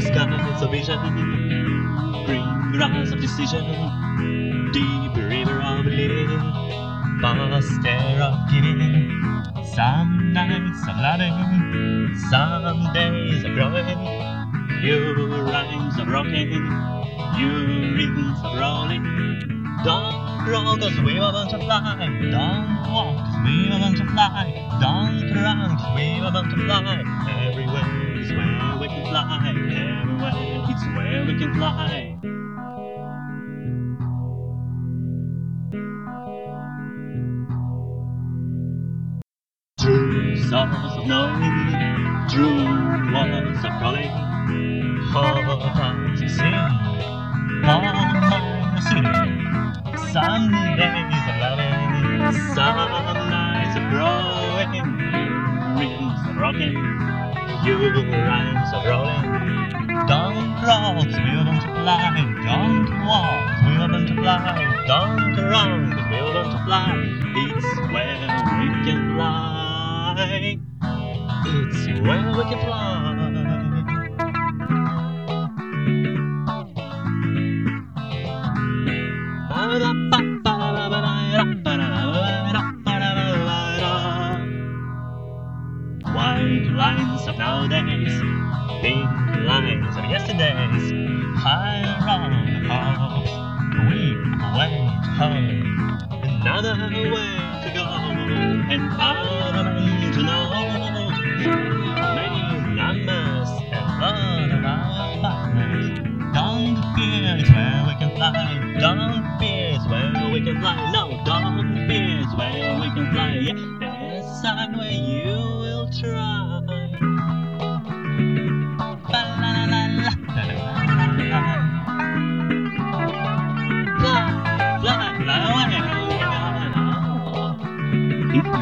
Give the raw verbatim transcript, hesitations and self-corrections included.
Skies of vision, green grass of decision, deep river of living, master of giving. Some nights of loving, some days of growing. Your rhymes are broken, your rhythms are rolling. Don't grow 'cause we're about to fly. Don't walk 'cause we're about to fly. Don't run 'cause we're about to fly. Everywhere is where we can fly. Everywhere it's where we can fly. True souls of knowing, true ones of calling, whole hearts of sin, whole minds of sinning. Some days of loving, some nights of growing, rhythms of rocking. Your rhymes are rolling. Don't crawl, cause we want to fly. Don't walk, cause we want to fly. Don't run, cause we want to fly. It's where we can fly. It's where we can fly. White lines of nowadays, pink lines of yesterdays. High round the halls, weak way to home. Another way to go, and other men to know. Many numbers and lot of our partners. Don't fear, it's where we can fly. Don't fear, it's where we can fly. No, don't fear, it's where we can fly. Yeah, there's some way you will try. Fly, fly away.